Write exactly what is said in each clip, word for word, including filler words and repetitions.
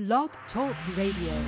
Blog Talk Radio.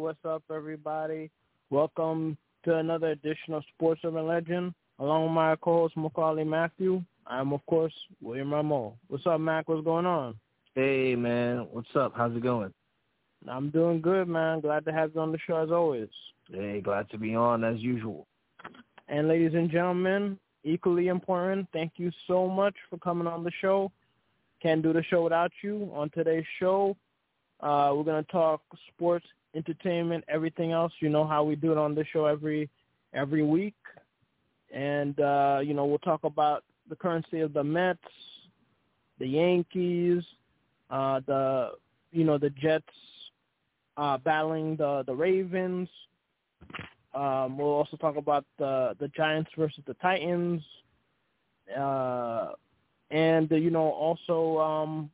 What's up, everybody? Welcome to another edition of Sports Urban Legend. Along with my co-host, Maccorley Mathieu, I'm, of course, William Rameau. What's up, Mac? What's going on? Hey, man. What's up? How's it going? I'm doing good, man. Glad to have you on the show, as always. Hey, glad to be on, as usual. And ladies and gentlemen, equally important, thank you so much for coming on the show. Can't do the show without you. On today's show, uh, we're going to talk sports, entertainment, everything else. You know how we do it on the show every every week. And, uh, you know, we'll talk about the currency of the Mets, the Yankees, uh, the, you know, the Jets uh, battling the, the Ravens. Um, we'll also talk about the, the Giants versus the Titans. Uh, and, you know, also um,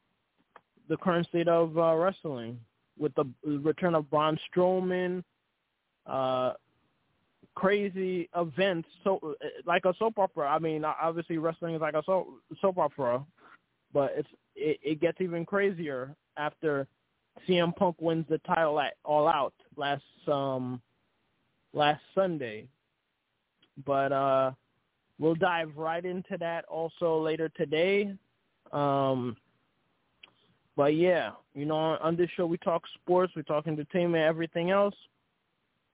the current state of uh, wrestling with the return of Braun Strowman, uh, crazy events, so like a soap opera. I mean, obviously wrestling is like a soap, soap opera, but it's it, it gets even crazier after C M Punk wins the title at All Out last um last Sunday. But uh, we'll dive right into that also later today. Um, but yeah, you know, on, on this show we talk sports, we talk entertainment, everything else.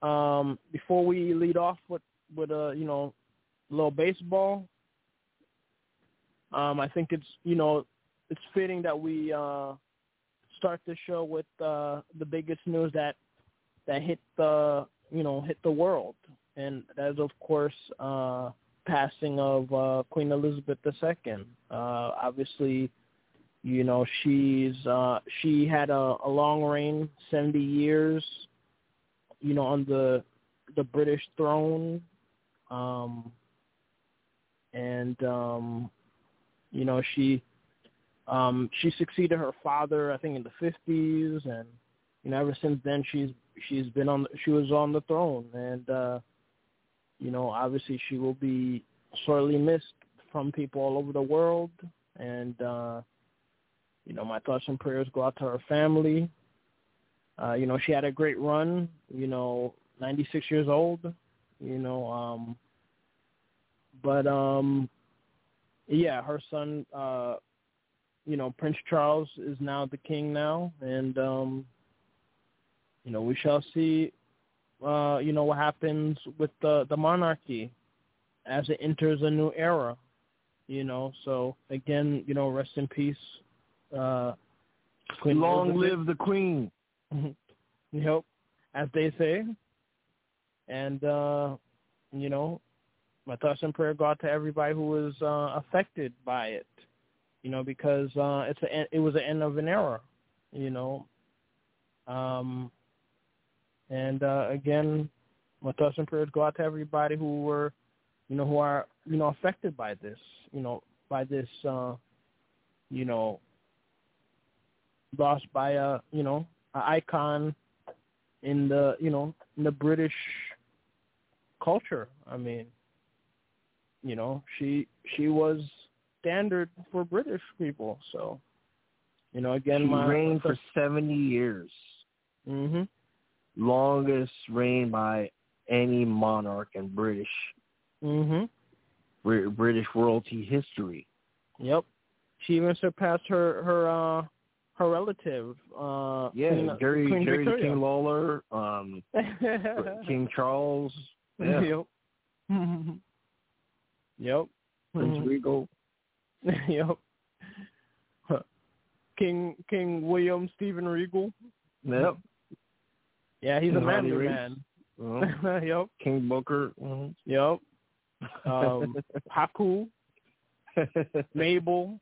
Um, before we lead off with, with a, you know, a little baseball, um, I think it's, you know, it's fitting that we uh, start the show with uh, the biggest news that that hit the, you know, hit the world. And that is, of course, uh, passing of uh, Queen Elizabeth the Second. Uh, obviously, you know, she's uh, she had a, a long reign, seventy years, you know, on the the British throne, um, and um, you know, she um, she succeeded her father, I think, in the fifties, and you know, ever since then she's she's been on she was on the throne, and uh, you know, obviously she will be sorely missed from people all over the world, and uh, you know, my thoughts and prayers go out to her family. Uh, you know, she had a great run, you know, ninety-six years old, you know. Um, but, um, yeah, her son, uh, you know, Prince Charles is now the king now. And, um, you know, we shall see, uh, you know, what happens with the, the monarchy as it enters a new era, you know. So, again, you know, rest in peace. Uh, Queen Long Elizabeth. Live the Queen. Yep, as they say. And, uh, you know, my thoughts and prayer go out to everybody who was uh, affected by it, you know, because uh, it's a, it was the end of an era, you know. Um, and, uh, again, my thoughts and prayers go out to everybody who were, you know, who are, you know, affected by this, you know, by this, uh, you know, lost by a, you know, an icon in the, you know, in the British culture. I mean, you know, she she was standard for British people. So, you know, again, she my reigned for seventy years. Mm-hmm. Longest reign by any monarch in British mm-hmm. British royalty history. Yep. She even surpassed her her. Uh, Her relative, uh, yeah, Queen, Jerry, Queen Jerry the King Lawler, um, King Charles, yeah. Yep, yep, Prince Regal, yep, King King William Stephen Regal, yep, yeah, he's a manly man, mm-hmm. Yep, King Booker, mm-hmm. Yep, um, Haku, Mabel.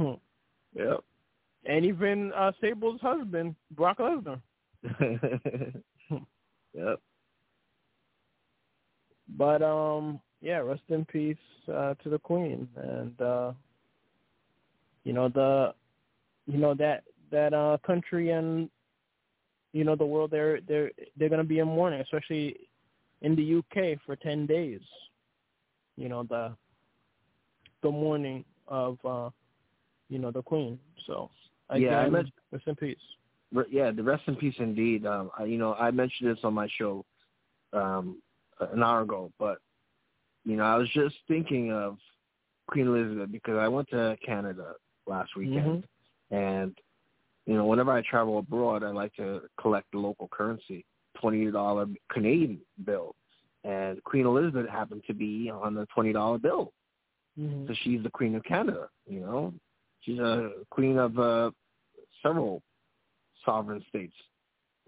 hmm. Yep. And even uh, Sable's husband, Brock Lesnar. Yep. But, um, yeah, rest in peace uh, to the Queen. And, uh, you know, the, you know, that, that uh, country and, you know, the world, they're, they're, they're going to be in mourning, especially in the U K for ten days. You know, the, the mourning of, uh, you know, the Queen. So, again, yeah, I met, rest in peace. Re, yeah, the rest in peace indeed. Um, I, you know, I mentioned this on my show um, an hour ago, but You know, I was just thinking of Queen Elizabeth because I went to Canada last weekend, mm-hmm. and you know, whenever I travel abroad, I like to collect the local currency, twenty dollar Canadian bill, and Queen Elizabeth happened to be on the twenty dollar bill, mm-hmm. so she's the Queen of Canada. You know, she's a queen of uh, several sovereign states,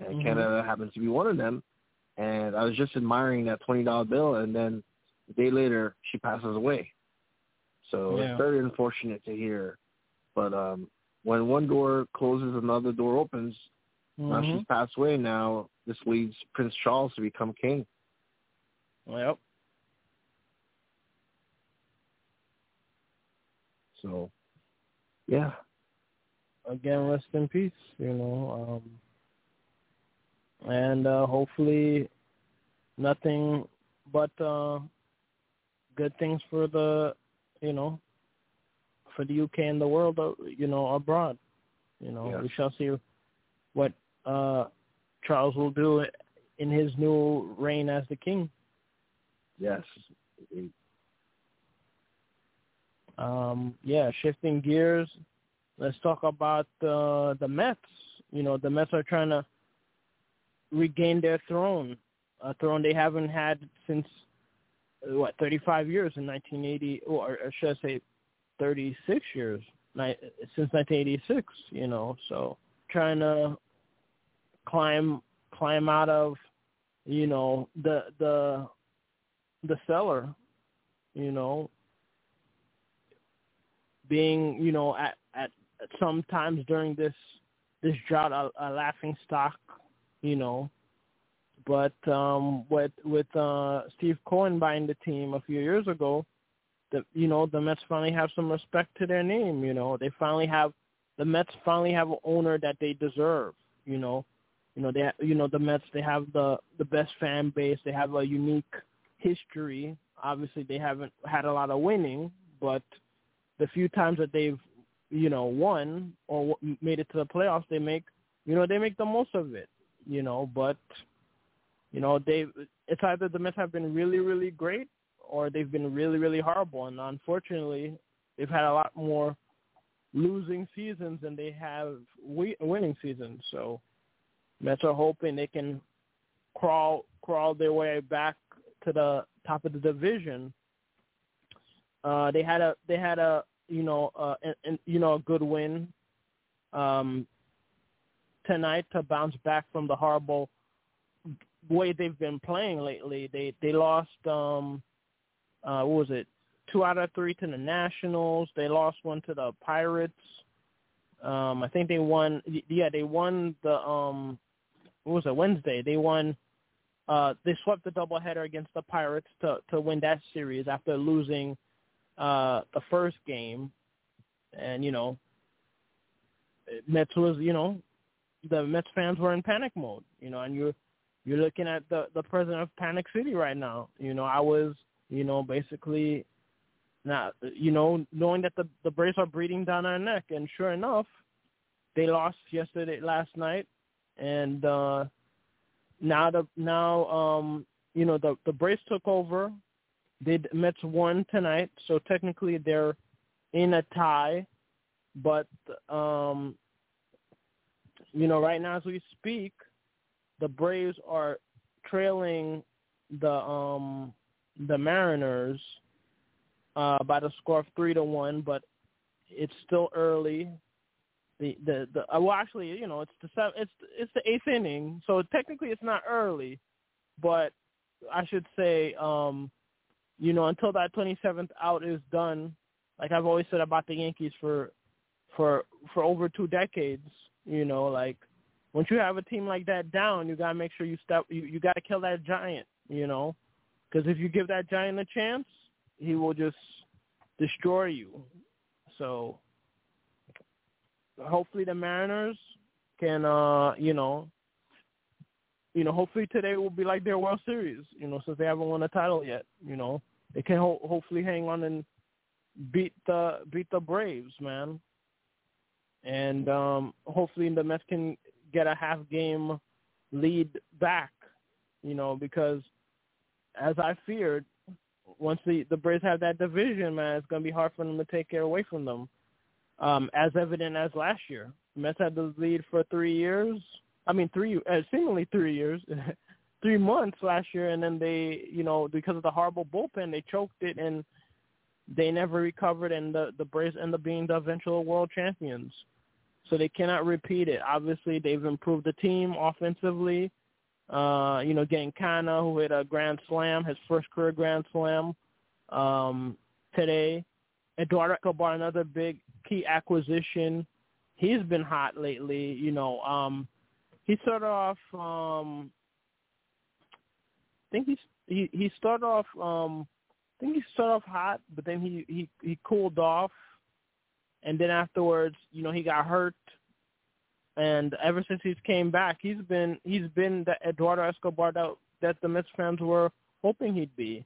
and mm-hmm. Canada happens to be one of them. And I was just admiring that twenty dollar bill, and then a day later, she passes away. So yeah. It's very unfortunate to hear. But um, when one door closes, another door opens. Mm-hmm. Now she's passed away. Now this leads Prince Charles to become king. Yep. So, yeah. Again, rest in peace, you know. Um, and uh, hopefully nothing but uh, good things for the, you know, for the U K and the world, you know, abroad. You know, yes. We shall see what uh, Charles will do in his new reign as the king. Yes. Um, yeah, shifting gears, let's talk about uh, the Mets. You know, the Mets are trying to regain their throne, a throne they haven't had since, what, thirty-five years in nineteen eighty, or should I say thirty-six years, since nineteen eighty-six, you know. So trying to climb climb out of, you know, the the the cellar, you know, being, you know, at, at, at some times during this this drought, a, a laughing stock, you know. But um, with with uh, Steve Cohen buying the team a few years ago, the you know the Mets finally have some respect to their name. You know, they finally have the Mets finally have an owner that they deserve. You know, you know they you know the Mets they have the, the best fan base. They have a unique history. Obviously, they haven't had a lot of winning, but the few times that they've you know won or made it to the playoffs, they make you know they make the most of it. You know, but You know, they it's either the Mets have been really, really great or they've been really, really horrible. And unfortunately, they've had a lot more losing seasons than they have winning seasons. So Mets are hoping they can crawl crawl their way back to the top of the division. Uh, they had a they had a you know uh, and, and, you know a good win um, tonight to bounce back from the horrible way they've been playing lately. They they lost um uh what was it two out of three to the Nationals. They lost one to the Pirates. Um, I think they won. Yeah, they won the um what was it Wednesday? They won. Uh, they swept the doubleheader against the Pirates to to win that series after losing uh the first game, and you know Mets was you know the Mets fans were in panic mode. You know, and you're. You're looking at the, the president of Panic City right now. You know, I was, you know, basically not, you know, knowing that the, the Braves are breathing down our neck. And sure enough, they lost yesterday, last night. And uh, now, the now um, you know, the, the Braves took over. They Mets won tonight. So technically they're in a tie. But, um, you know, right now as we speak, the Braves are trailing the um, the Mariners uh, by the score of three to one, but it's still early. The the, the well, actually, you know, it's the seven, it's it's the eighth inning, so technically it's not early, but I should say, um, you know, until that twenty-seventh out is done, like I've always said about the Yankees for for for over two decades, you know, like. Once you have a team like that down, you gotta make sure you step. You, you gotta kill that giant, you know, because if you give that giant a chance, he will just destroy you. So hopefully the Mariners can, uh, you know, you know, hopefully today will be like their World Series, you know, since they haven't won a title yet. You know, they can ho- hopefully hang on and beat the beat the Braves, man, and um, hopefully the Mets can get a half-game lead back, you know, because as I feared, once the, the Brits have that division, man, it's going to be hard for them to take it away from them, um, as evident as last year. Mets had the lead for three years. I mean, three uh, seemingly three years, three months last year, and then they, you know, because of the horrible bullpen, they choked it, and they never recovered, and the, the Braves end up being the eventual world champions. So they cannot repeat it. Obviously, they've improved the team offensively. Uh, you know, getting Kana, who hit a grand slam, his first career grand slam um, today. Eduardo Escobar, another big key acquisition. He's been hot lately, you know. Um, he started off, um, I think he he he started off, um, I think he started off hot, but then he, he, he cooled off, and then afterwards, you know, he got hurt, and ever since he's came back, he's been he's been the Eduardo Escobar that that the Mets fans were hoping he'd be.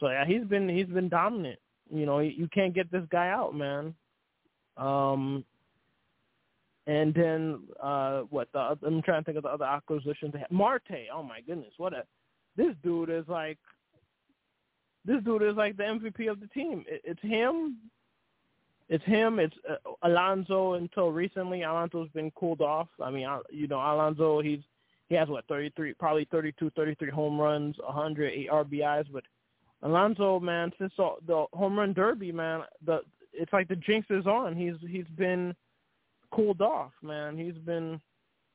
So yeah, he's been he's been dominant. You know, you can't get this guy out, man. Um. And then, uh, what, the, I'm trying to think of the other acquisitions they had. Marte, oh, my goodness, what a – this dude is like – this dude is like the M V P of the team. It, it's him. It's him. It's uh, Alonso until recently. Alonso's been cooled off. I mean, I, you know, Alonso, he's he has, what, thirty-three – probably thirty-two, thirty-three home runs, one hundred eight R B Is. But Alonso, man, since the home run derby, man, the it's like the jinx is on. He's He's been – cooled off, man. He's been,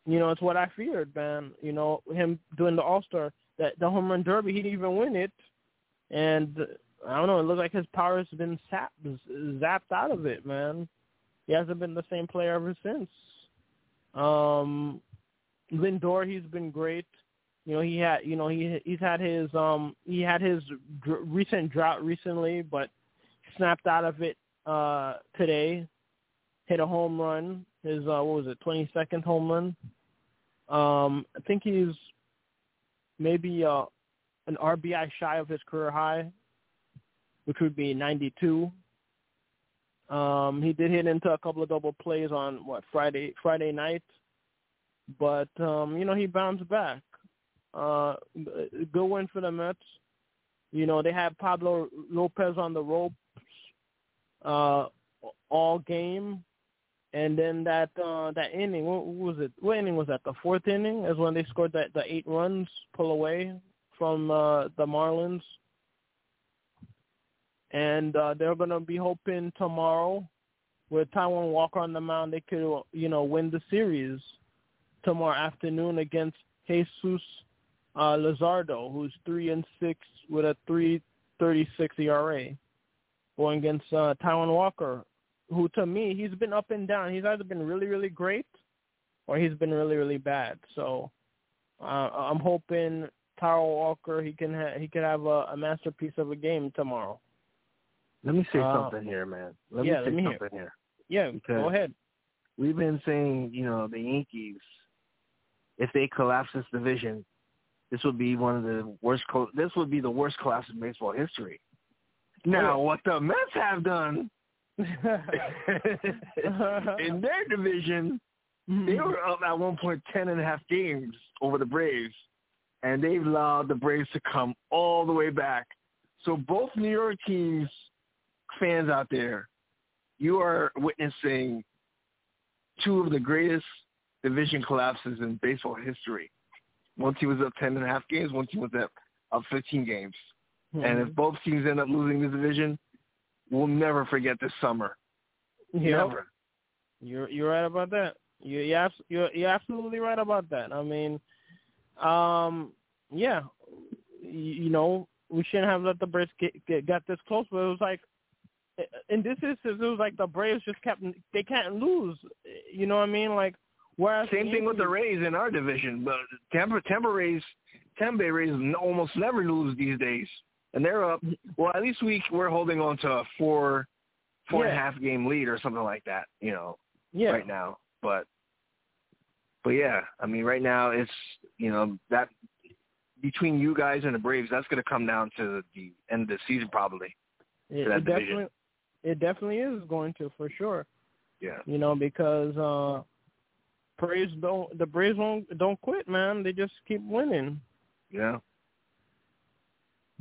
you know, it's what I feared, man. You know, him doing the All-Star, that the home run derby, he didn't even win it. And, I don't know, it looks like his power's been sapped, zapped out of it, man. He hasn't been the same player ever since. Um, Lindor, he's been great. You know, he had, you know, he he's had his, um, he had his dr- recent drought recently, but snapped out of it uh, today. Hit a home run, his, uh, what was it, twenty-second home run. Um, I think he's maybe uh, an R B I shy of his career high, which would be ninety-two. Um, he did hit into a couple of double plays on, what, Friday Friday night. But, um, you know, he bounced back. Uh, good win for the Mets. You know, they had Pablo Lopez on the ropes uh, all game. And then that uh, that inning, what was it? What inning was that? The fourth inning is when they scored that, the eight runs pull away from uh, the Marlins. And uh, they're going to be hoping tomorrow with Taijuan Walker on the mound, they could, you know, win the series tomorrow afternoon against Jesus uh, Luzardo, who's three and six with a three thirty-six E R A, going against uh, Taijuan Walker, who to me, he's been up and down. He's either been really, really great or he's been really, really bad. So uh, I'm hoping Taijuan Walker, he can ha- he can have a, a masterpiece of a game tomorrow. Let me say uh, something here, man. Let yeah, me say let me something hear. here. Yeah, because go ahead. We've been saying, you know, the Yankees, if they collapse this division, this would be one of the worst co- – this would be the worst collapse in baseball history. Now, what the Mets have done – in their division, they were up at one point ten and a half games over the Braves, and they've allowed the Braves to come all the way back. So both New York teams, fans out there, you are witnessing two of the greatest division collapses in baseball history. One team was up ten and a half games, one team was up, up fifteen games. Mm-hmm. And if both teams end up losing the division, we'll never forget this summer. Yep. Never. You're you're right about that. You you're, you're you're absolutely right about that. I mean, um, yeah, you, you know, we shouldn't have let the Braves get, get got this close. But it was like, in this instance, it was like the Braves just kept they can't lose. You know what I mean? Like, whereas same thing with the Rays in our division, but Tampa Tampa Rays, Tampa Bay Rays almost never lose these days. And they're up. Well, at least we we're holding on to a four, four yeah. and a half game lead or something like that. You know, yeah. right now. But, but yeah, I mean, right now it's you know that between you guys and the Braves, that's going to come down to the end of the season probably. It, that it definitely, it definitely is going to for sure. Yeah. You know because uh, Braves don't the Braves don't don't quit, man. They just keep winning. Yeah.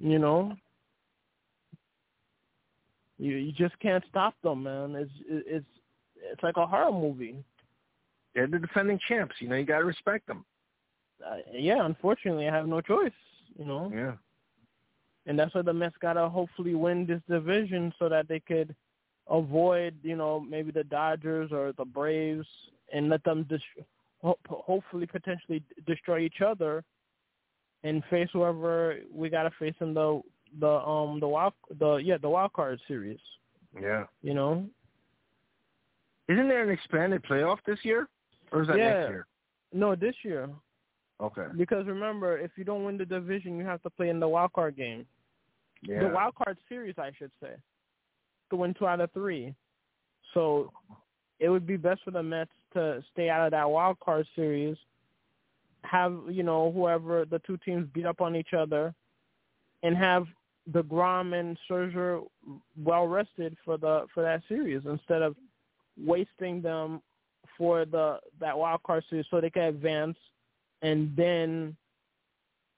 You know, You you just can't stop them, man. It's it's it's like a horror movie. They're the defending champs. You know, you got to respect them. Uh, yeah, unfortunately, I have no choice, you know. Yeah. And that's why the Mets got to hopefully win this division so that they could avoid, you know, maybe the Dodgers or the Braves and let them dis- ho- hopefully potentially destroy each other and face whoever we got to face in the the um the wild the yeah the wild card series. Yeah. You know. Isn't there an expanded playoff this year, or is that yeah. next year? No, this year. Okay. Because remember, if you don't win the division, you have to play in the wild card game. Yeah. The wild card series, I should say, to win two out of three. So it would be best for the Mets to stay out of that wild card series. Have, you know, whoever the two teams beat up on each other, and have DeGrom and Scherzer well rested for the for that series instead of wasting them for the that wild card series so they can advance. And then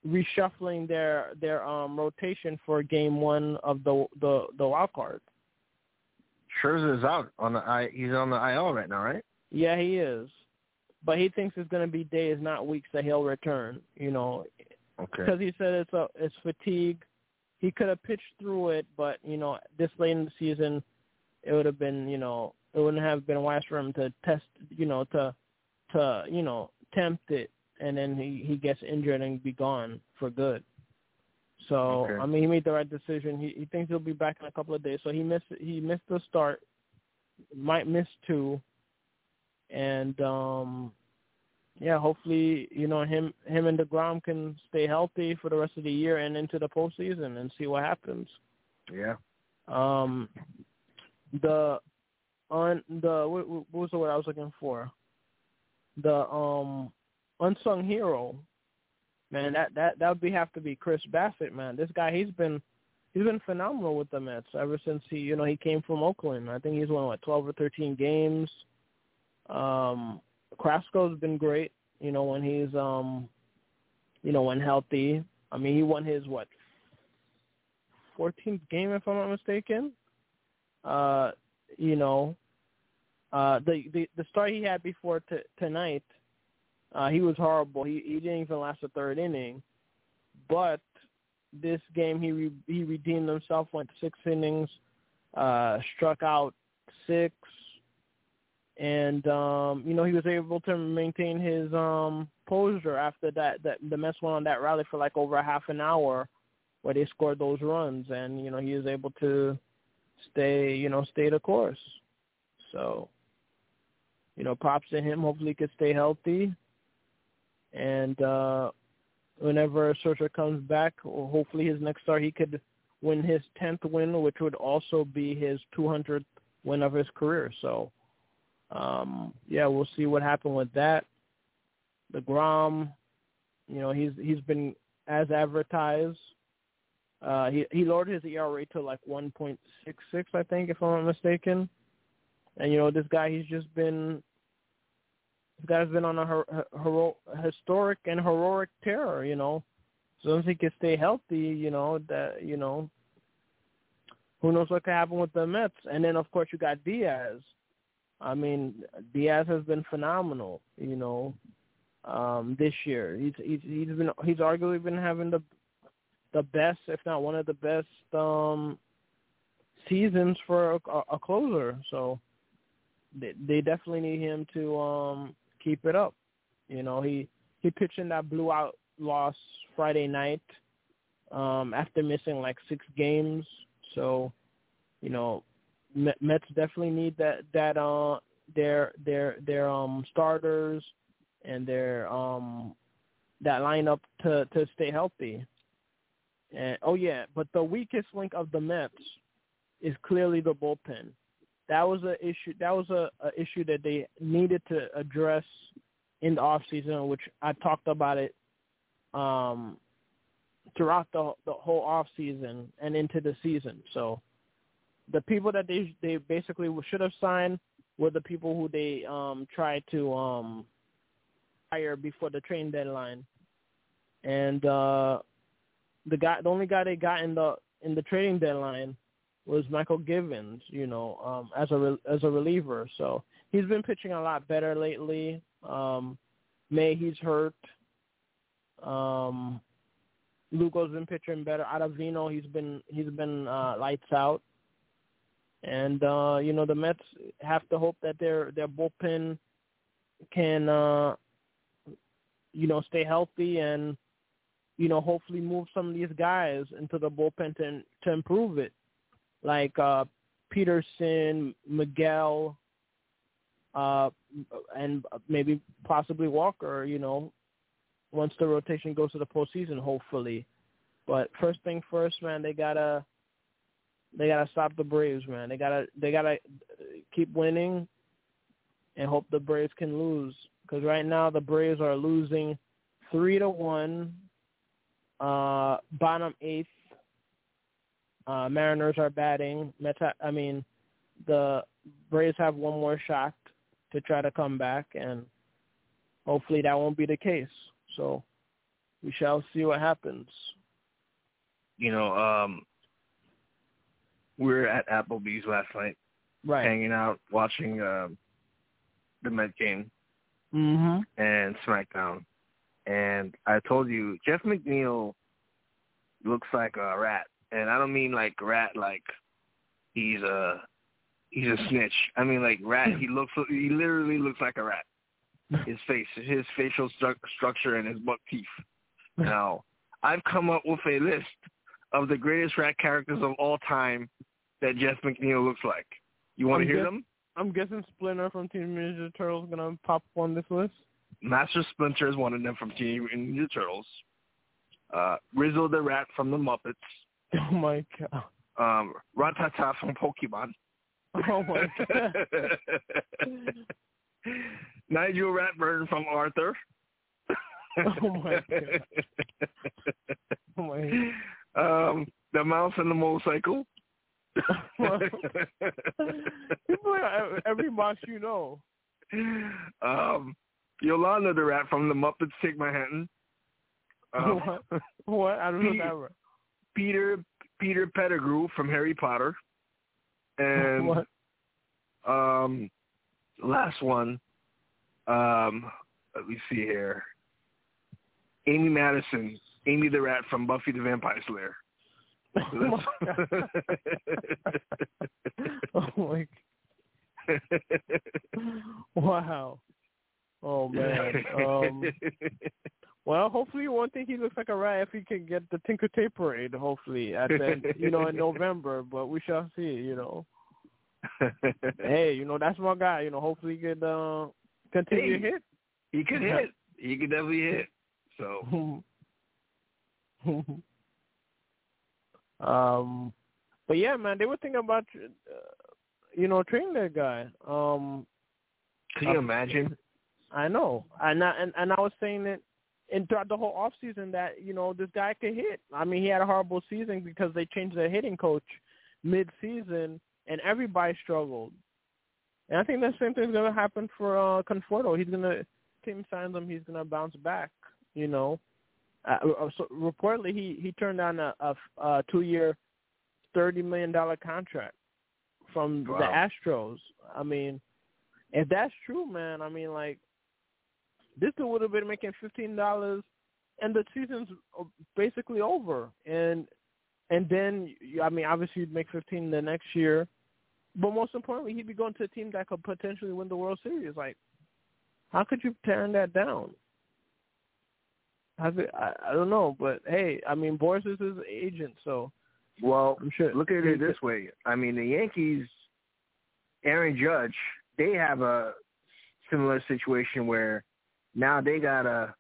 reshuffling their their um, rotation for game one of the the, the wild card. Scherzer is out on the he's on the I L right now, right? Yeah, he is. But he thinks it's going to be days, not weeks, that he'll return. You know, because okay. he said it's a it's fatigue. He could have pitched through it, but you know, this late in the season, it would have been you know it wouldn't have been wise for him to test you know to to you know tempt it. And then he, he gets injured and be gone for good. So, okay. I mean, he made the right decision. He, he thinks he'll be back in a couple of days. So he missed he missed the start, might miss two. And, um, yeah, hopefully, you know, him him and DeGrom can stay healthy for the rest of the year and into the postseason and see what happens. Yeah. Um, the, on the what, what was the word I was looking for? The, um... unsung hero, man. That that that would be have to be Chris Bassitt, man. This guy, he's been he's been phenomenal with the Mets ever since he you know he came from Oakland. I think he's won what twelve or thirteen games. Um, Carrasco's been great, you know, when he's um, you know, when healthy. I mean, he won his what fourteenth game if I'm not mistaken. Uh, you know, uh, the the the start he had before t- tonight. Uh, he was horrible. He he didn't even last the third inning. But this game, he re, he redeemed himself, went six innings, uh, struck out six. And, um, you know, he was able to maintain his um, posture after that, that. The Mets went on that rally for like over a half an hour where they scored those runs. And, you know, he was able to stay, you know, stay the course. So, you know, props to him. Hopefully he could stay healthy. And uh, whenever Scherzer comes back, or hopefully his next start, he could win his tenth win, which would also be his two hundredth win of his career. So, um, yeah, we'll see what happened with that. DeGrom, you know, he's he's been as advertised. Uh, he he lowered his E R A to like one point six six, I think, if I'm not mistaken. And you know, this guy, he's just been. This guy's been on a her- hero- historic and heroic tear, you know. As long as he can stay healthy, you know, that, you know, who knows what could happen with the Mets. And then, of course, you got Diaz. I mean, Diaz has been phenomenal, you know, um, this year. He's he's he's been he's arguably been having the the best, if not one of the best, um, seasons for a, a closer. So they, they definitely need him to. Um, Keep it up. You know, he, he pitched in that blowout loss Friday night um, after missing like six games. So, you know, Mets definitely need that that uh their their their um starters and their um that lineup to, to stay healthy. And oh yeah, but the weakest link of the Mets is clearly the bullpen. That was a issue. That was a, a issue that they needed to address in the off season, which I talked about it um, throughout the the whole off season and into the season. So the people that they they basically should have signed were the people who they um, tried to um, hire before the trade deadline, and uh, the guy, the only guy they got in the in the trading deadline was Michael Givens, you know, um, as a re- as a reliever. So he's been pitching a lot better lately. Um, May, he's hurt. Um, Lugo's been pitching better. Ottavino, he's been he's been uh, lights out. And uh, you know, the Mets have to hope that their their bullpen can uh, you know, stay healthy and, you know, hopefully move some of these guys into the bullpen to to improve it, like uh, Peterson, Miguel, uh, and maybe possibly Walker, you know, once the rotation goes to the postseason, hopefully. But first thing first, man, they gotta they gotta stop the Braves, man. They gotta they gotta keep winning and hope the Braves can lose, because right now the Braves are losing three to one. Uh, bottom eighth. Uh, Mariners are batting. Mets ha- I mean, the Braves have one more shot to try to come back, and hopefully that won't be the case. So we shall see what happens. You know, um, we were at Applebee's last night, right? Hanging out, watching uh, the Met game mm-hmm. and SmackDown. And I told you, Jeff McNeil looks like a rat, and I don't mean like rat like he's a he's a snitch. I mean like rat. He looks he literally looks like a rat. His face, his facial stru- structure, and his buck teeth. Now, I've come up with a list of the greatest rat characters of all time that Jeff McNeil looks like. You want to hear guess- them? I'm guessing Splinter from Teenage Mutant Ninja Turtles is gonna pop up on this list. Master Splinter is one of them from Teenage Mutant Ninja Turtles. Uh, Rizzo the Rat from the Muppets. Oh, my God. Um, Rattata from Pokemon. Oh, my God. Nigel Ratburn from Arthur. Oh, my God. Oh, my God. Um, the Mouse and the Motorcycle. Every mouse you know. Um... Yolanda the Rat from the Muppets Take Manhattan. Um, what? What? I don't know. Peter Peter Pettigrew from Harry Potter. And what? Um, last one. Um, let me see here. Amy Madison, Amy the Rat from Buffy the Vampire Slayer. Oh my God. Wow. Oh, man. Um, well, hopefully one thing he looks like a rat if he can get the Tinker Tape Parade, hopefully, at the, you know, in November. But we shall see, you know. Hey, you know, that's my guy. You know, hopefully he can uh, continue hey, to hit. He could hit. He could definitely hit. So. um, But, yeah, man, they were thinking about, uh, you know, training that guy. Um, Can you uh, imagine? I know, and I, and, and I was saying that in, throughout the whole offseason that, you know, this guy could hit. I mean, he had a horrible season because they changed their hitting coach mid-season, and everybody struggled. And I think the same thing is going to happen for uh, Conforto. He's going to – team signs him, he's going to bounce back, you know. Uh, so reportedly, he, he turned down a, a, a two-year, thirty million dollars contract from wow. the Astros. I mean, if that's true, man, I mean, like, this dude would have been making fifteen dollars, and the season's basically over. And and then, I mean, obviously you'd make fifteen dollars the next year. But most importantly, he'd be going to a team that could potentially win the World Series. Like, how could you turn that down? How's it, I, I don't know. But, hey, I mean, Boris is his agent, so. Well, I'm sure. Look at it this way. I mean, the Yankees, Aaron Judge, they have a similar situation where, now they got a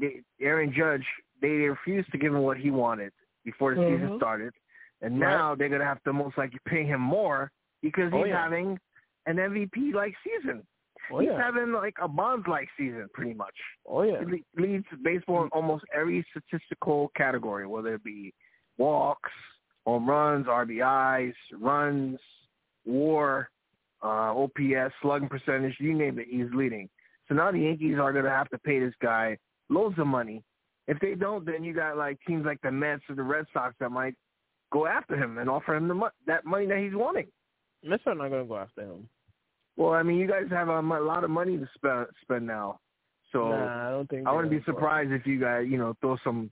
they, Aaron Judge, they refused to give him what he wanted before the mm-hmm. season started. And now right. they're going to have to most likely pay him more because he's oh, yeah. having an M V P-like season. Oh, he's yeah. having like a Bonds-like season pretty much. Oh, yeah. He leads baseball in almost every statistical category, whether it be walks, home runs, R B Is, runs, war, uh, O P S, slugging percentage, you name it, he's leading. So now the Yankees are going to have to pay this guy loads of money. If they don't, then you got like teams like the Mets or the Red Sox that might go after him and offer him the mo- that money that he's wanting. Miz are not going to go after him. Well, I mean, you guys have a, a lot of money to spend, spend now. So nah, I don't think I wouldn't be surprised if you guys, you know, throw some,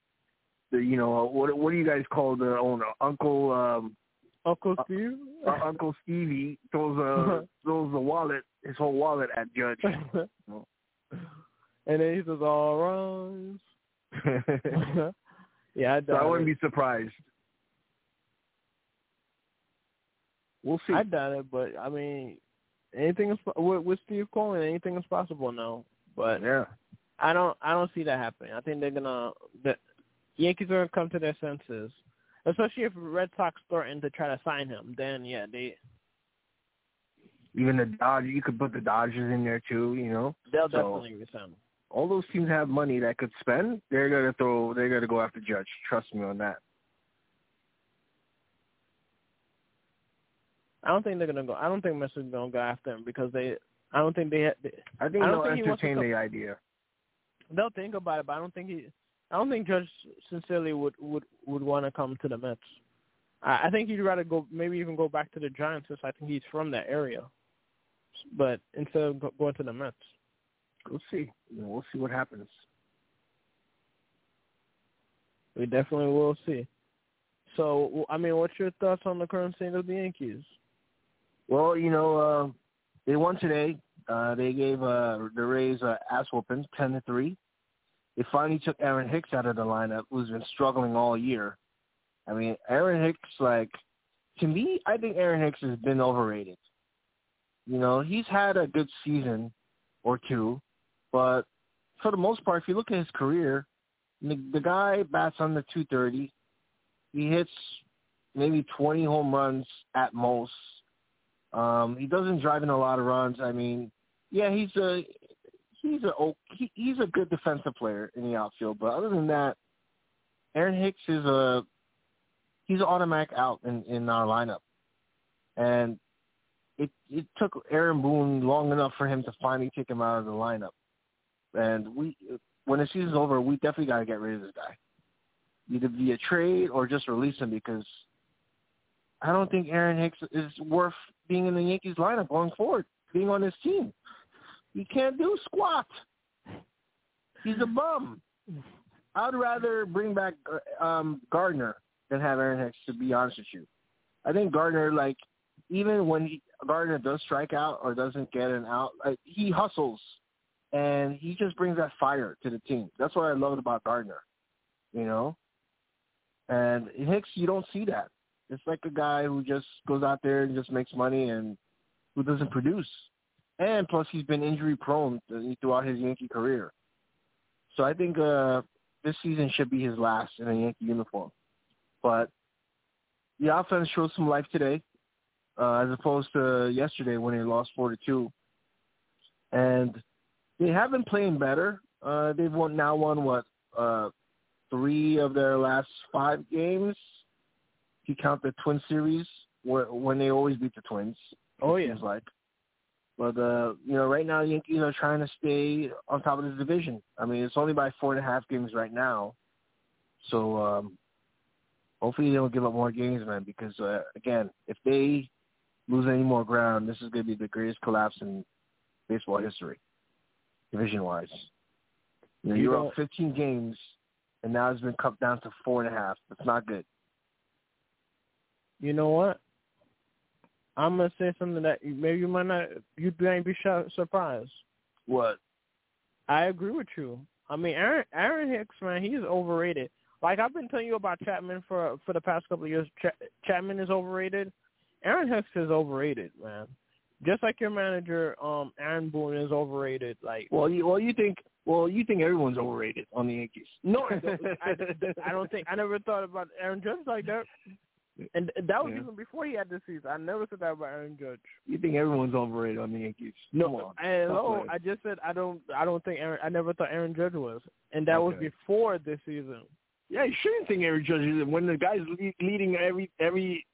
the, you know, what what do you guys call the owner? Uncle um, Uncle Steve? Uh, uh, Uncle Stevie throws a, throws the wallet, his whole wallet at Judge. Oh. And then he says, all wrong. Yeah, I doubt so I wouldn't it. be surprised. We'll see. I doubt it, but, I mean, anything is, with, with Steve Coleman, anything is possible now. But yeah. I don't I don't see that happening. I think they're going to the Yankees are going to come to their senses, especially if Red Sox starting to try to sign him. Then, yeah, they – even the Dodgers, you could put the Dodgers in there too, you know. They'll so, definitely resign him. All those teams have money that could spend. They're going to throw – they're going to go after Judge. Trust me on that. I don't think they're gonna go. I don't think Messi is gonna go after him because they. I don't think they. they I think I don't they'll think entertain the idea. They'll think about it, but I don't think he. I don't think Judge sincerely would would, would want to come to the Mets. I, I think he'd rather go, maybe even go back to the Giants, since I think he's from that area. But instead of go, going to the Mets, we'll see. We'll see what happens. We definitely will see. So, I mean, what's your thoughts on the current state of the Yankees? Well, you know, uh, they won today. Uh, they gave uh, the Rays uh, ass whooping, ten to three. They finally took Aaron Hicks out of the lineup, who's been struggling all year. I mean, Aaron Hicks, like, to me, I think Aaron Hicks has been overrated. You know, he's had a good season or two, but for the most part, if you look at his career, the, the guy bats under two thirty. He hits maybe twenty home runs at most. Um, he doesn't drive in a lot of runs. I mean, yeah, he's a he's a he, he's a good defensive player in the outfield, but other than that, Aaron Hicks is a he's an automatic out in, in our lineup, and it it took Aaron Boone long enough for him to finally kick him out of the lineup. And we when the season's over, we definitely got to get rid of this guy. Either via trade or just release him, because I don't think Aaron Hicks is worth being in the Yankees lineup going forward, being on his team. He can't do squat. He's a bum. I'd rather bring back um, Gardner than have Aaron Hicks, to be honest with you. I think Gardner, like, even when he, Gardner does strike out or doesn't get an out, like, he hustles, and he just brings that fire to the team. That's what I loved about Gardner, you know? And Hicks, you don't see that. It's like a guy who just goes out there and just makes money and who doesn't produce. And plus, he's been injury-prone throughout his Yankee career. So I think uh, this season should be his last in a Yankee uniform. But the offense showed some life today, uh, as opposed to yesterday when they lost four to two. And they have been playing better. Uh, they've won now won, what, uh, three of their last five games, if you count the Twin Series, where, when they always beat the Twins. Oh, yeah. Seems like. But, uh, you know, right now the Yankees are trying to stay on top of this division. I mean, it's only by four and a half games right now. So um, hopefully they don't give up more games, man, because, uh, again, if they lose any more ground, this is going to be the greatest collapse in baseball history, division-wise. You know, you're up fifteen games. And now it's been cut down to four and a half. That's not good. You know what? I'm gonna say something that maybe you might not, you might be surprised. What? I agree with you. I mean, Aaron, Aaron Hicks, man, he's overrated. Like I've been telling you about Chapman for for the past couple of years. Ch- Chapman is overrated. Aaron Hicks is overrated, man. Just like your manager, um, Aaron Boone is overrated. Like, well, you, well, you think. Well, you think everyone's overrated on the Yankees. No, I don't, I, I don't think. I never thought about Aaron Judge like that. And that was yeah. even before he had this season. I never said that about Aaron Judge. You think everyone's overrated on the Yankees? No, hello, I just said I don't I don't think Aaron, I never thought Aaron Judge was. And that okay. was before this season. Yeah, you shouldn't think Aaron Judge is. When the guy's lead, leading every every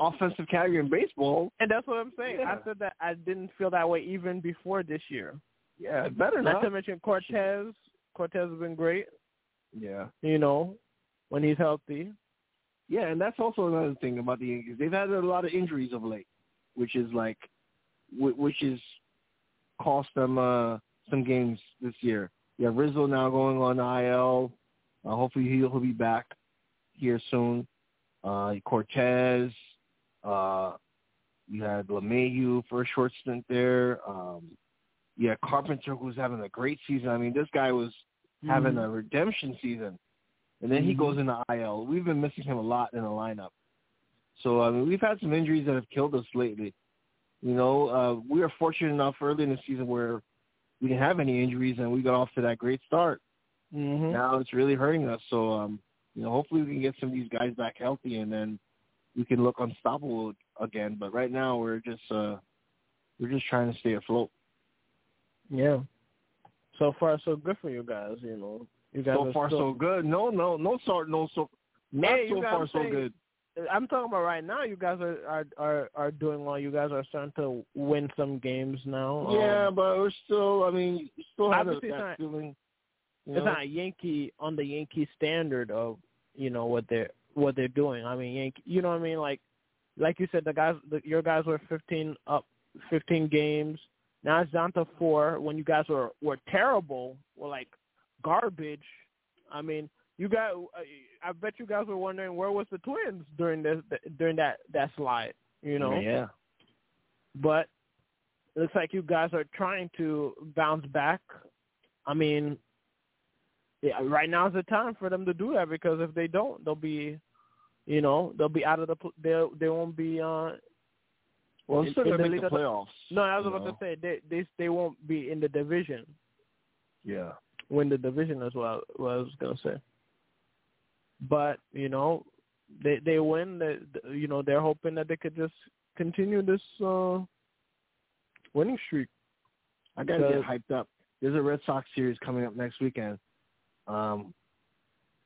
offensive category in baseball. And that's what I'm saying. Yeah. I said that I didn't feel that way even before this year. Yeah, better not. Not to mention Cortez. Cortez has been great. Yeah. You know, when he's healthy. Yeah, and that's also another thing about the Yankees. They've had a lot of injuries of late, which is like, which is cost them uh, some games this year. Yeah, Rizzo now going on I L. Uh, hopefully he'll, he'll be back here soon. Uh, Cortez. Uh, you had LeMahieu for a short stint there. Um, yeah, Carpenter, who's having a great season. I mean, this guy was mm-hmm. having a redemption season. And then he goes into I L. We've been missing him a lot in the lineup. So, I mean, we've had some injuries that have killed us lately. You know, uh, we were fortunate enough early in the season where we didn't have any injuries and we got off to that great start. Mm-hmm. Now it's really hurting us. So, um, you know, hopefully we can get some of these guys back healthy and then we can look unstoppable again. But right now we're just uh, we're just trying to stay afloat. Yeah. So far, so good for you guys, you know. So far, still, so good. No, no, no, so, no, so, not hey, so far, saying, so good. I'm talking about right now. You guys are, are, are, are doing well. You guys are starting to win some games now. Yeah, um, but we're still, I mean, you still have that not, feeling. You know? It's not Yankee on the Yankee standard of, you know, what they're, what they're doing. I mean, Yankee, you know what I mean? Like, like you said, the guys, the, your guys were fifteen up, fifteen games. Now it's down to four. When you guys were, were terrible, we're like, garbage. I mean, you got. I bet you guys were wondering where was the Twins during this during that that slide. You know. Yeah. But it looks like you guys are trying to bounce back. I mean, yeah, right now is the time for them to do that because if they don't, they'll be, you know, they'll be out of the. They they won't be. Uh, well, in, still in the, make the playoffs. No, I was about know. to say they they they won't be in the division. Yeah. Win the division is what I, what I was gonna say, but you know, they they win. They, you know, they're hoping that they could just continue this uh, winning streak. I gotta get hyped up. There's a Red Sox series coming up next weekend. Um,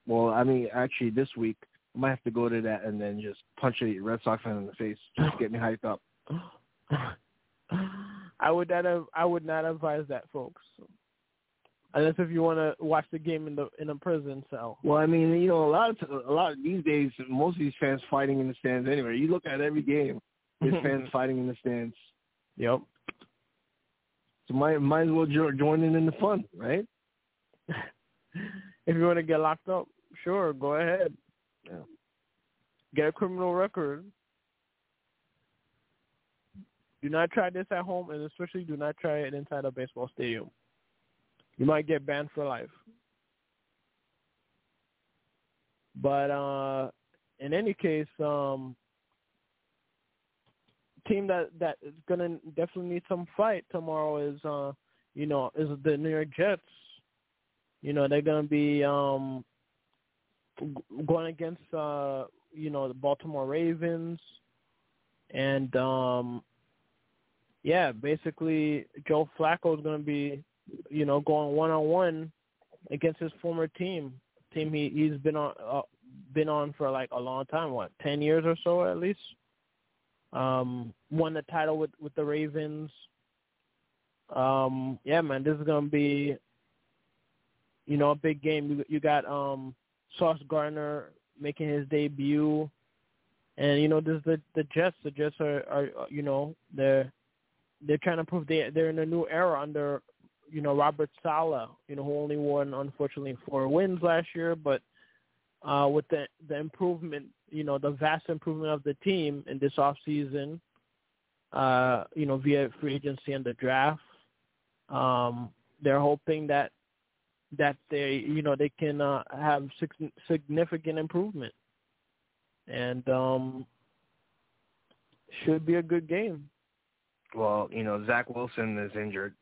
well, I mean, actually, this week I might have to go to that and then just punch a Red Sox fan in the face just to get me hyped up. I would not have, I would not advise that, folks. Unless if you want to watch the game in the in a prison cell. Well, I mean, you know, a lot of a lot of these days, most of these fans fighting in the stands. Anyway, you look at every game, there's fans fighting in the stands. Yep. So might might as well jo- join in in the fun, right? If you want to get locked up, sure, go ahead. Yeah. Get a criminal record. Do not try this at home, and especially do not try it inside a baseball stadium. You might get banned for life. But uh, in any case, um, team that, that is going to definitely need some fight tomorrow is, uh, you know, is the New York Jets. You know, they're going to be um, going against, uh, you know, the Baltimore Ravens. And, um, yeah, basically Joe Flacco is going to be, you know, going one on one against his former team, team he he's been on uh, been on for like a long time, what ten years or so at least. Um, won the title with, with the Ravens. Um, yeah, man, this is gonna be, you know, a big game. You, you got um, Sauce Gardner making his debut, and you know, this is the the Jets. The Jets are, are you know they're they're trying to prove they they're in a new era under, you know, Robert Saleh, you know, who only won, unfortunately, four wins last year. But uh, with the the improvement, you know, the vast improvement of the team in this offseason, uh, you know, via free agency and the draft, um, they're hoping that that they, you know, they can uh, have significant improvement. And um, should be a good game. Well, you know, Zach Wilson is injured.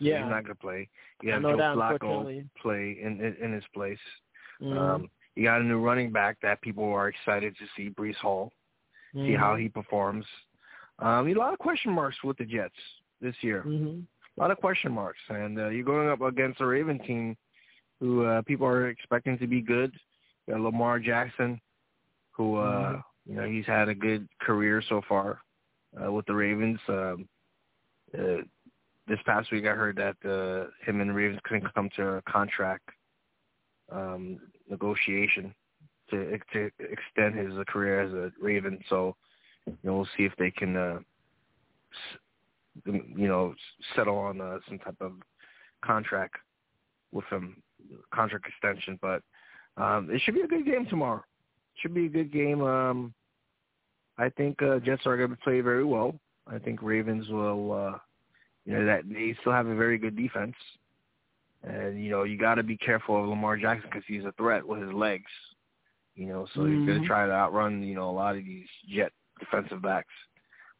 So yeah, he's not going to play. You have Joe Flacco play in, in in his place. Mm-hmm. Um, you got a new running back that people are excited to see, Breece Hall, mm-hmm. see how he performs. Um, a lot of question marks with the Jets this year. Mm-hmm. A lot of question marks. And uh, you're going up against a Raven team who uh, people are expecting to be good. You got Lamar Jackson, who, uh, mm-hmm. you know, he's had a good career so far uh, with the Ravens. Um, uh, This past week, I heard that uh, him and the Ravens couldn't come to a contract um, negotiation. to to extend his career as a Raven. So, you know, we'll see if they can, uh, you know, settle on uh, some type of contract with him, contract extension. But um, it should be a good game tomorrow. Should be a good game. Um, I think uh, Jets are going to play very well. I think Ravens will, uh, you know, that they still have a very good defense. And, you know, you got to be careful of Lamar Jackson because he's a threat with his legs, you know, so mm-hmm. he's going to try to outrun, you know, a lot of these Jet defensive backs.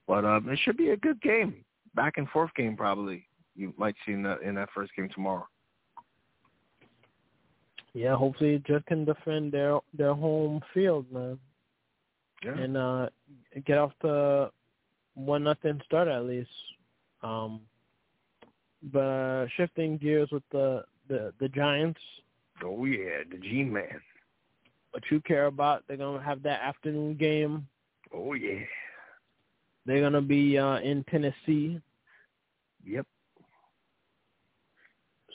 But um, it should be a good game, back and forth game probably. You might see in that, in that first game tomorrow. Yeah, hopefully Jets can defend their their home field, man. Yeah. And uh, get off the one nothing start at least. Um, but uh, shifting gears with the, the, the Giants. Oh yeah, the G-Man. What you care about? They're gonna have that afternoon game. Oh yeah. They're gonna be uh, in Tennessee. Yep.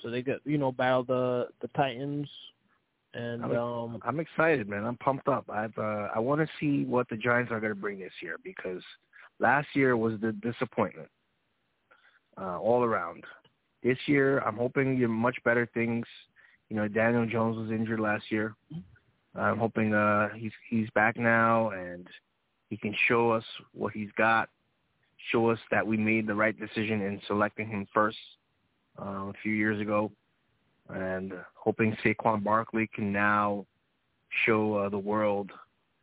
So they could, you know, battle the, the Titans, and I'm, um, I'm excited, man. I'm pumped up. I've uh, I want to see what the Giants are going to bring this year, because last year was the disappointment uh, all around. This year, I'm hoping you're much better things. You know, Daniel Jones was injured last year. I'm hoping uh, he's he's back now and he can show us what he's got. Show us that we made the right decision in selecting him first. Uh, a few years ago, and uh, hoping Saquon Barkley can now show uh, the world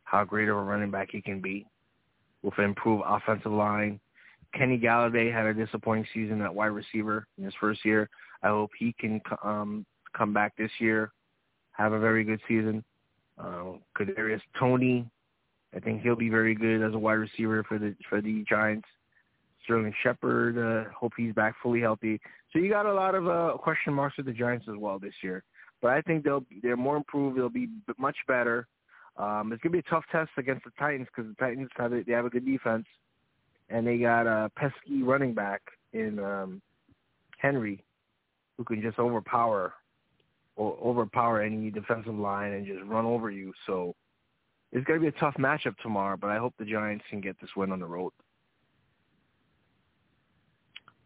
how great of a running back he can be with an improved offensive line. Kenny Galladay had a disappointing season at wide receiver in his first year. I hope he can um, come back this year, have a very good season. Uh, Kadarius Toney, I think he'll be very good as a wide receiver for the for the Giants. Sterling Shepard, uh, hope he's back fully healthy. So you got a lot of uh, question marks with the Giants as well this year. But I think they'll, they're more improved. They'll be much better. Um, it's going to be a tough test against the Titans because the Titans have a, they have a good defense, and they got a pesky running back in um, Henry who can just overpower or overpower any defensive line and just run over you. So it's going to be a tough matchup tomorrow, but I hope the Giants can get this win on the road.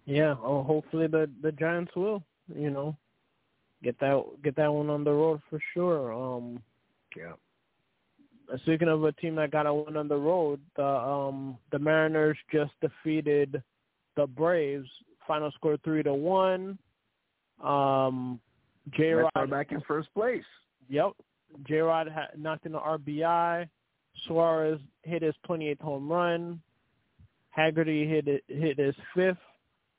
Yeah, oh, hopefully the, the Giants will, you know, get that get that one on the road for sure. Um, yeah. Speaking of a team that got a win on the road, the um, the Mariners just defeated the Braves. Final score three to one. Um, J-Rod are back in first place. Yep, J-Rod knocked in the R B I. Suarez hit his twenty-eighth home run. Haggerty hit it, hit his fifth.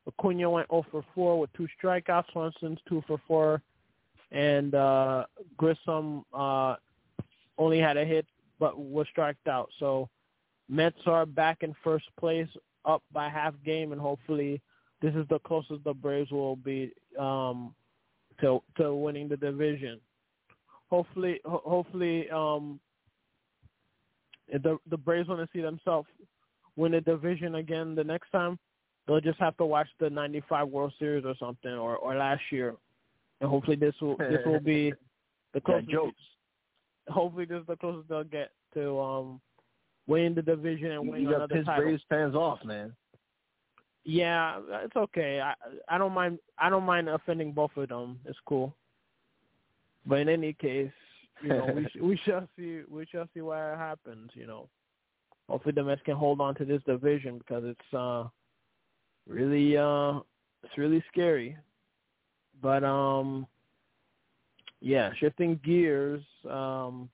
Acuna went zero for four with two strikeouts. Swanson's two for four. And uh, Grissom uh, only had a hit but was striked out. So Mets are back in first place, up by half game, and hopefully this is the closest the Braves will be um, to to winning the division. Hopefully, ho- hopefully um, the, the Braves want to see themselves win the division again the next time. They'll just have to watch the ninety-five World Series or something, or, or last year, and hopefully this will this will be the closest. Yeah, jokes. Hopefully this is the closest they'll get to um, winning the division and winning another title. You got pissed Braves fans off, man. Yeah, it's okay. I I don't mind. I don't mind offending both of them. It's cool. But in any case, you know, we we shall see. We shall see what happens. You know, hopefully the Mets can hold on to this division because it's. Uh, Really, uh, it's really scary. But, um, yeah, shifting gears um,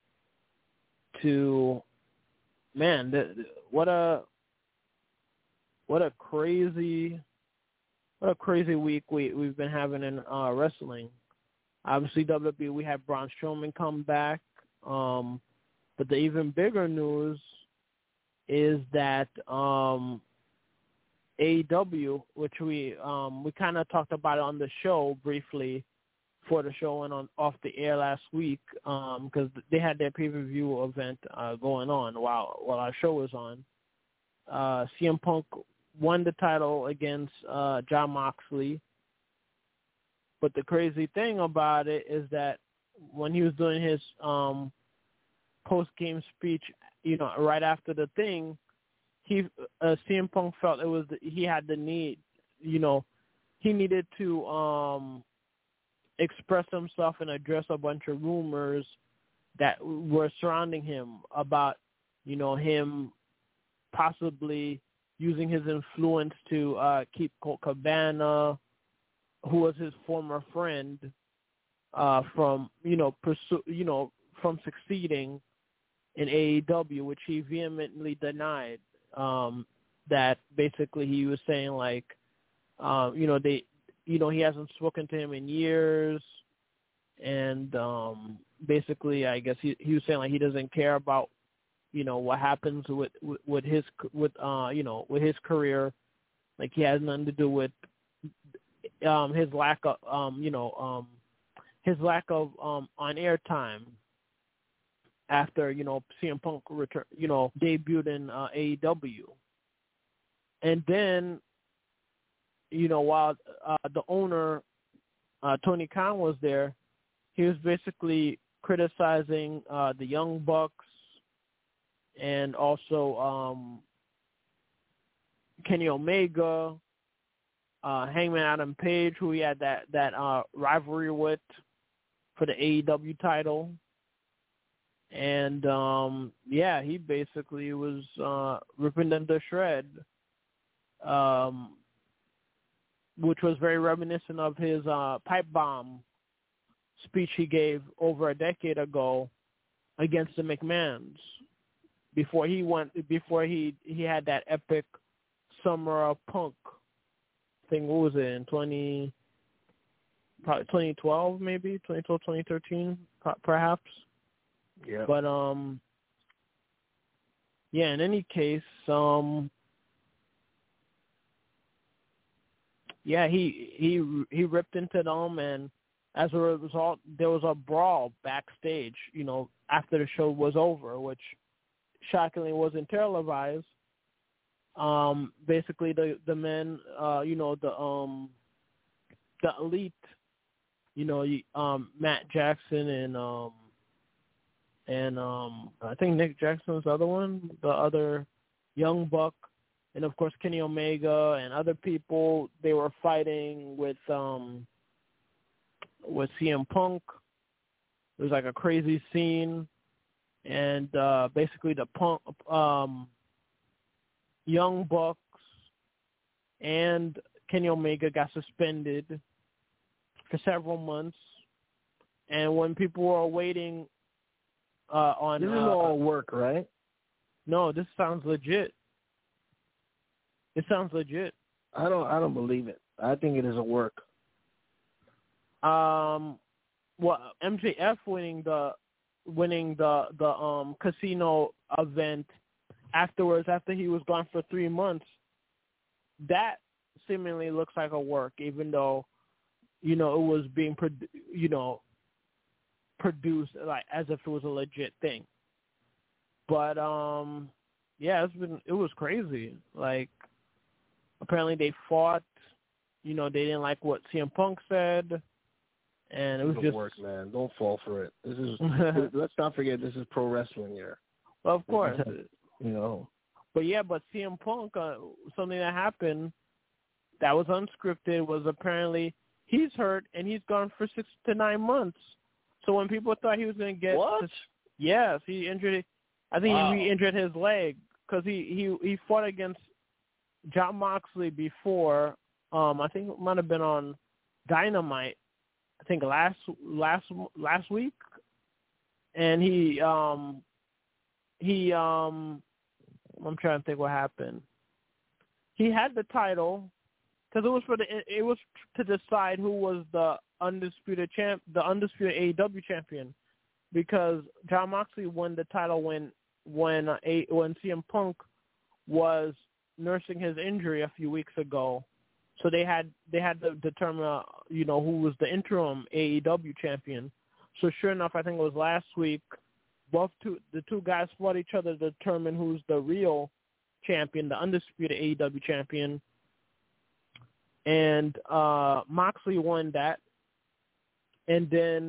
to, man, th- th- what a what a crazy what a crazy week we we've been having in uh, wrestling. Obviously, W W E, we had Braun Strowman come back, um, but the even bigger news is that. Um, A E W, which we um, we kind of talked about on the show briefly before the show went on off the air last week because um, they had their pay-per-view event uh, going on while while our show was on. Uh, C M Punk won the title against uh, John Moxley, but the crazy thing about it is that when he was doing his um, post-game speech, you know, right after the thing, he uh, C M Punk felt it was the, he had the need, you know, he needed to um, express himself and address a bunch of rumors that were surrounding him about, you know, him possibly using his influence to uh, keep Colt Cabana, who was his former friend, uh, from, you know, pursue, you know, from succeeding in A E W, which he vehemently denied. Um, that basically he was saying, like, uh, you know, they, you know, he hasn't spoken to him in years, and um, basically, I guess he he was saying, like, he doesn't care about, you know, what happens with with, with his with uh you know with his career, like he has nothing to do with um, his lack of um you know um, his lack of um, on air time. After, you know, C M Punk return, you know, debuted in uh, A E W, and then, you know, while uh, the owner uh, Tony Khan was there, he was basically criticizing uh, the Young Bucks and also um, Kenny Omega, uh, Hangman Adam Page, who he had that that uh, rivalry with for the A E W title. And, um, yeah, he basically was uh, ripping them to shred, um, which was very reminiscent of his uh, pipe bomb speech he gave over a decade ago against the McMahons before he went before he, he had that epic Summer of Punk thing. What was it, in twenty probably twenty twelve, maybe twenty twelve, twenty thirteen, perhaps. Yeah. But, um, yeah, in any case, um, yeah, he, he, he ripped into them, and as a result, there was a brawl backstage, you know, after the show was over, which shockingly wasn't televised. Um, basically the, the men, uh, you know, the, um, the elite, you know, um, Matt Jackson and, um, And um, I think Nick Jackson's the other one, the other Young Buck, and, of course, Kenny Omega and other people, they were fighting with um, with C M Punk. It was like a crazy scene. And uh, basically the Punk, um, Young Bucks and Kenny Omega got suspended for several months. And when people were waiting – Uh, on, this is uh, all work, right? No, this sounds legit. It sounds legit. I don't. I don't believe it. I think it is a work. Um, well, M J F winning the winning the the um casino event afterwards, after he was gone for three months. That seemingly looks like a work, even though, you know, it was being, you know. produced like as if it was a legit thing. But um yeah, it's been it was crazy. Like, apparently they fought, you know, they didn't like what C M Punk said, and it was just work, man. Don't fall for it. This is let's not forget this is pro wrestling here. Well, of course. You know. But yeah, but C M Punk, uh, something that happened that was unscripted was apparently he's hurt and he's gone for six to nine months. So when people thought he was going to get what? This, yes, he injured. I think wow. he injured his leg because he, he, he fought against John Moxley before. Um, I think it might have been on Dynamite. I think last last last week, and he um he um I'm trying to think what happened. He had the title because it was for the it was to decide who was the undisputed champ, the undisputed A E W champion, because John Moxley won the title when when uh, a, when C M Punk was nursing his injury a few weeks ago, so they had they had to determine uh, you know who was the interim A E W champion. So sure enough, I think it was last week, both two the two guys fought each other to determine who's the real champion, the undisputed A E W champion, and uh, Moxley won that. And then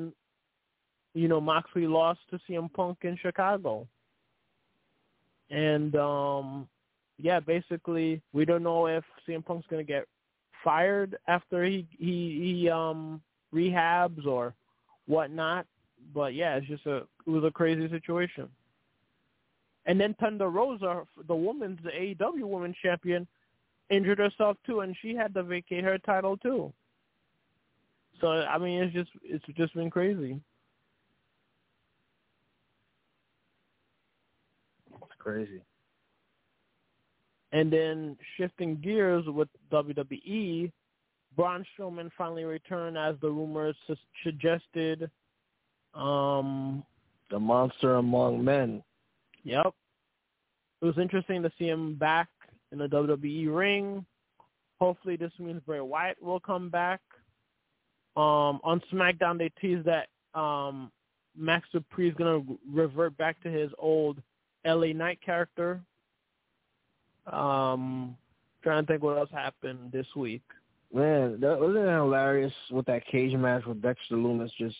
you know, Moxley lost to C M Punk in Chicago. And, um, yeah, basically, we don't know if C M Punk's going to get fired after he, he, he um, rehabs or whatnot. But, yeah, it's just a it was a crazy situation. And then Thunder Rosa, the woman's, the A E W women's champion, injured herself, too, and she had to vacate her title, too. So, I mean, it's just it's just been crazy. It's crazy. And then shifting gears with W W E, Braun Strowman finally returned as the rumors su- suggested. Um, the monster among men. Yep. It was interesting to see him back in the W W E ring. Hopefully this means Bray Wyatt will come back. Um, on SmackDown, they teased that um, Max Dupree is going to revert back to his old L A Knight character. Um, trying to think what else happened this week. Man, that wasn't that hilarious with that cage match with Dexter Lumis just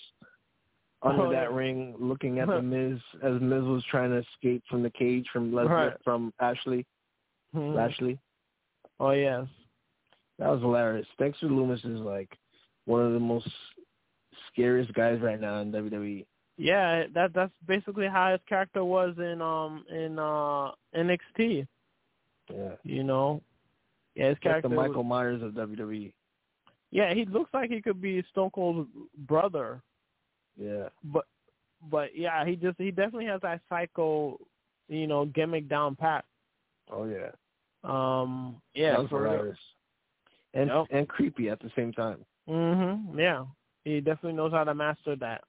under oh, that yeah. ring looking at the Miz as Miz was trying to escape from the cage from Leslie, right. from Ashley. Mm-hmm. Lashley. Oh, yes. That was hilarious. Dexter Lumis is like one of the most scariest guys right now in W W E. Yeah, that that's basically how his character was in um in uh, N X T. Yeah. You know? Yeah, his it's character like the Michael was, Myers of W W E. Yeah, he looks like he could be Stone Cold's brother. Yeah. But but yeah, he just he definitely has that psycho, you know, gimmick down pat. Oh yeah. Um yeah, that was hilarious. And yep. and creepy at the same time. Mm-hmm. Yeah. He definitely knows how to master that.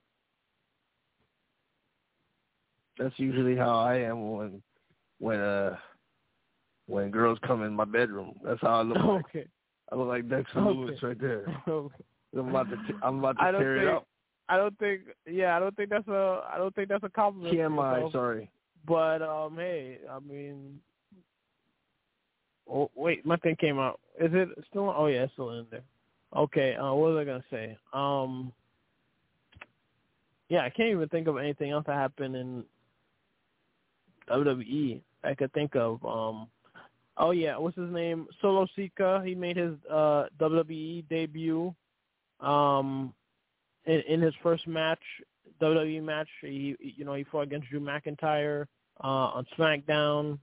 That's usually how I am when when uh when girls come in my bedroom. That's how I look like. Okay. I look like Dexter okay. Lewis right there. Okay. I'm about to t- I'm about to tear think, it up. I don't think yeah, I don't think that's a I don't think that's a compliment. T M I, sorry. But um hey, I mean Oh wait, my thing came out. Is it still? Oh yeah, it's still in there. Okay, uh, what was I gonna say? Um, yeah, I can't even think of anything else that happened in W W E I could think of. Um, oh yeah, what's his name? Solo Sikoa. He made his uh, W W E debut. Um, in, in his first match, W W E match, he you know he fought against Drew McIntyre uh, on SmackDown.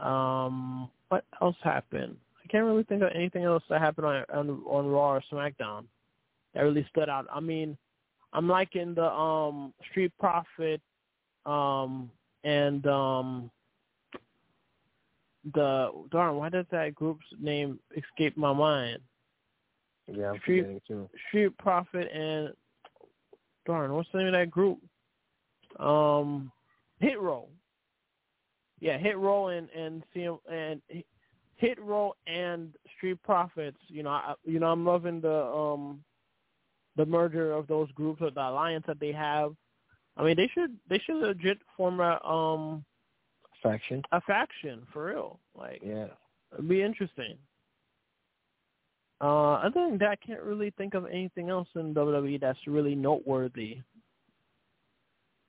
Um, what else happened? I can't really think of anything else that happened on, on on Raw or SmackDown that really stood out. I mean, I'm liking the um Street Profit um and um the darn why does that group's name escape my mind? Yeah, I'm Street, forgetting too. Street Profit and darn what's the name of that group? Um, Hit Row. Yeah, Hit Row and and C M, and Hit Row and Street Profits. You know, I, you know, I'm loving the um, the merger of those groups or the alliance that they have. I mean, they should they should legit form a um, faction. A faction for real. Like, yeah, it'd be interesting. Uh, other than that, I can't really think of anything else in W W E that's really noteworthy.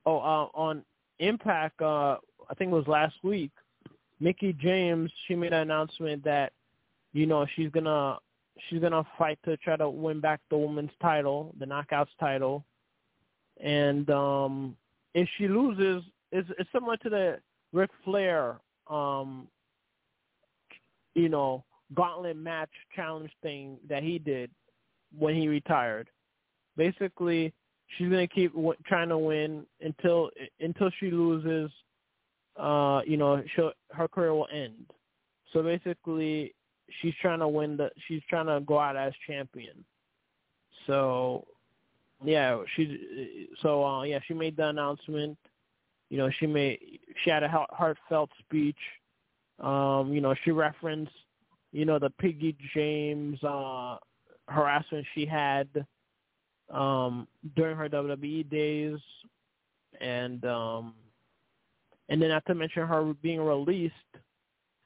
Oh, uh, on Impact. Uh, I think it was last week, Mickey James, she made an announcement that, you know, she's gonna she's gonna fight to try to win back the women's title, the Knockouts title, and um, if she loses, it's, it's similar to the Ric Flair, um, you know, gauntlet match challenge thing that he did when he retired. Basically, she's gonna keep w- trying to win until until she loses. Uh, you know, she'll, her career will end. So basically, she's trying to win the. She's trying to go out as champion. So, yeah, she. So uh, yeah, she made the announcement. You know, she made. She had a heartfelt speech. Um, you know, she referenced, you know, the Piggy James uh, harassment she had um, during her W W E days, and. Um, And then not to mention her being released,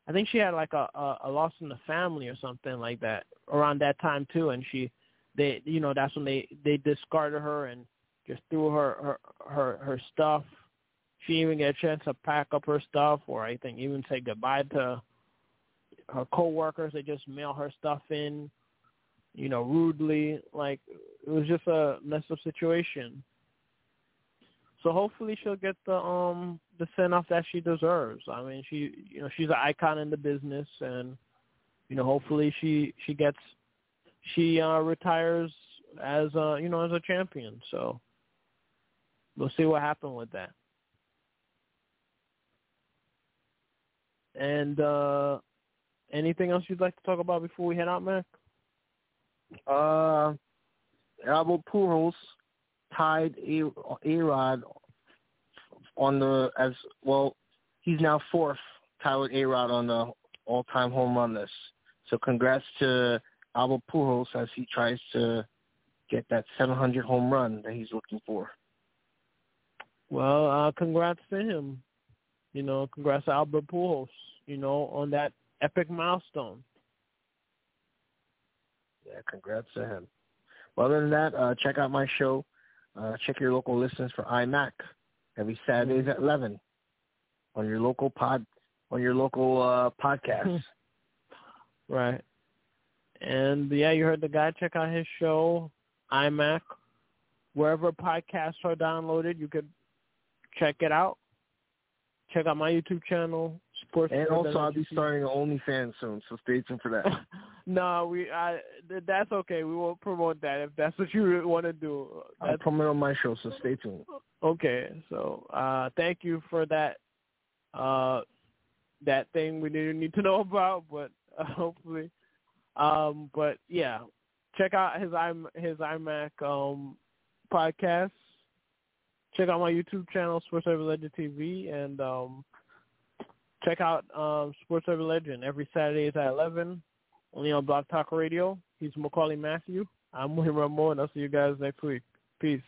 I think she had like a, a, a loss in the family or something like that around that time too. And she, they, you know, that's when they, they discarded her and just threw her, her, her, her stuff. She didn't even get a chance to pack up her stuff or I think even say goodbye to her coworkers. They just mail her stuff in, you know, rudely. Like, it was just a mess up situation. So hopefully she'll get the um the send off that she deserves. I mean, she you know she's an icon in the business, and you know hopefully she she gets she uh, retires as a you know as a champion. So we'll see what happens with that. And uh, anything else you'd like to talk about before we head out, Mac? Uh, Albert Pujols tied A-Rod on the as well. He's now fourth, tied with A-Rod on the all-time home run list. So congrats to Albert Pujols as he tries to get that seven hundred home run that he's looking for. Well, uh, congrats to him. You know, congrats to Albert Pujols. You know, on that epic milestone. Yeah, congrats to him. Well, other than that, uh, check out my show. Uh, check your local listings for iMac every Saturdays at eleven on your local pod on your local uh, podcast. Right, and yeah, you heard the guy. Check out his show iMac wherever podcasts are downloaded. You could check it out. Check out my YouTube channel. Sports and also, I'll be starting an OnlyFans soon, so stay tuned for that. No, we I, that's okay. We won't promote that if that's what you want to do. That's, I'll promote on my show, so stay tuned. Okay, so uh, thank you for that uh, that thing we didn't need to know about, but uh, hopefully, um, but yeah, check out his his iMac um, podcast. Check out my YouTube channel, Sports Urban Legend T V, and um, check out um, Sports Urban Legend every Saturday at eleven. Only on Blog Talk Radio. He's Maccorley Mathieu. I'm William Rameau, and I'll see you guys next week. Peace.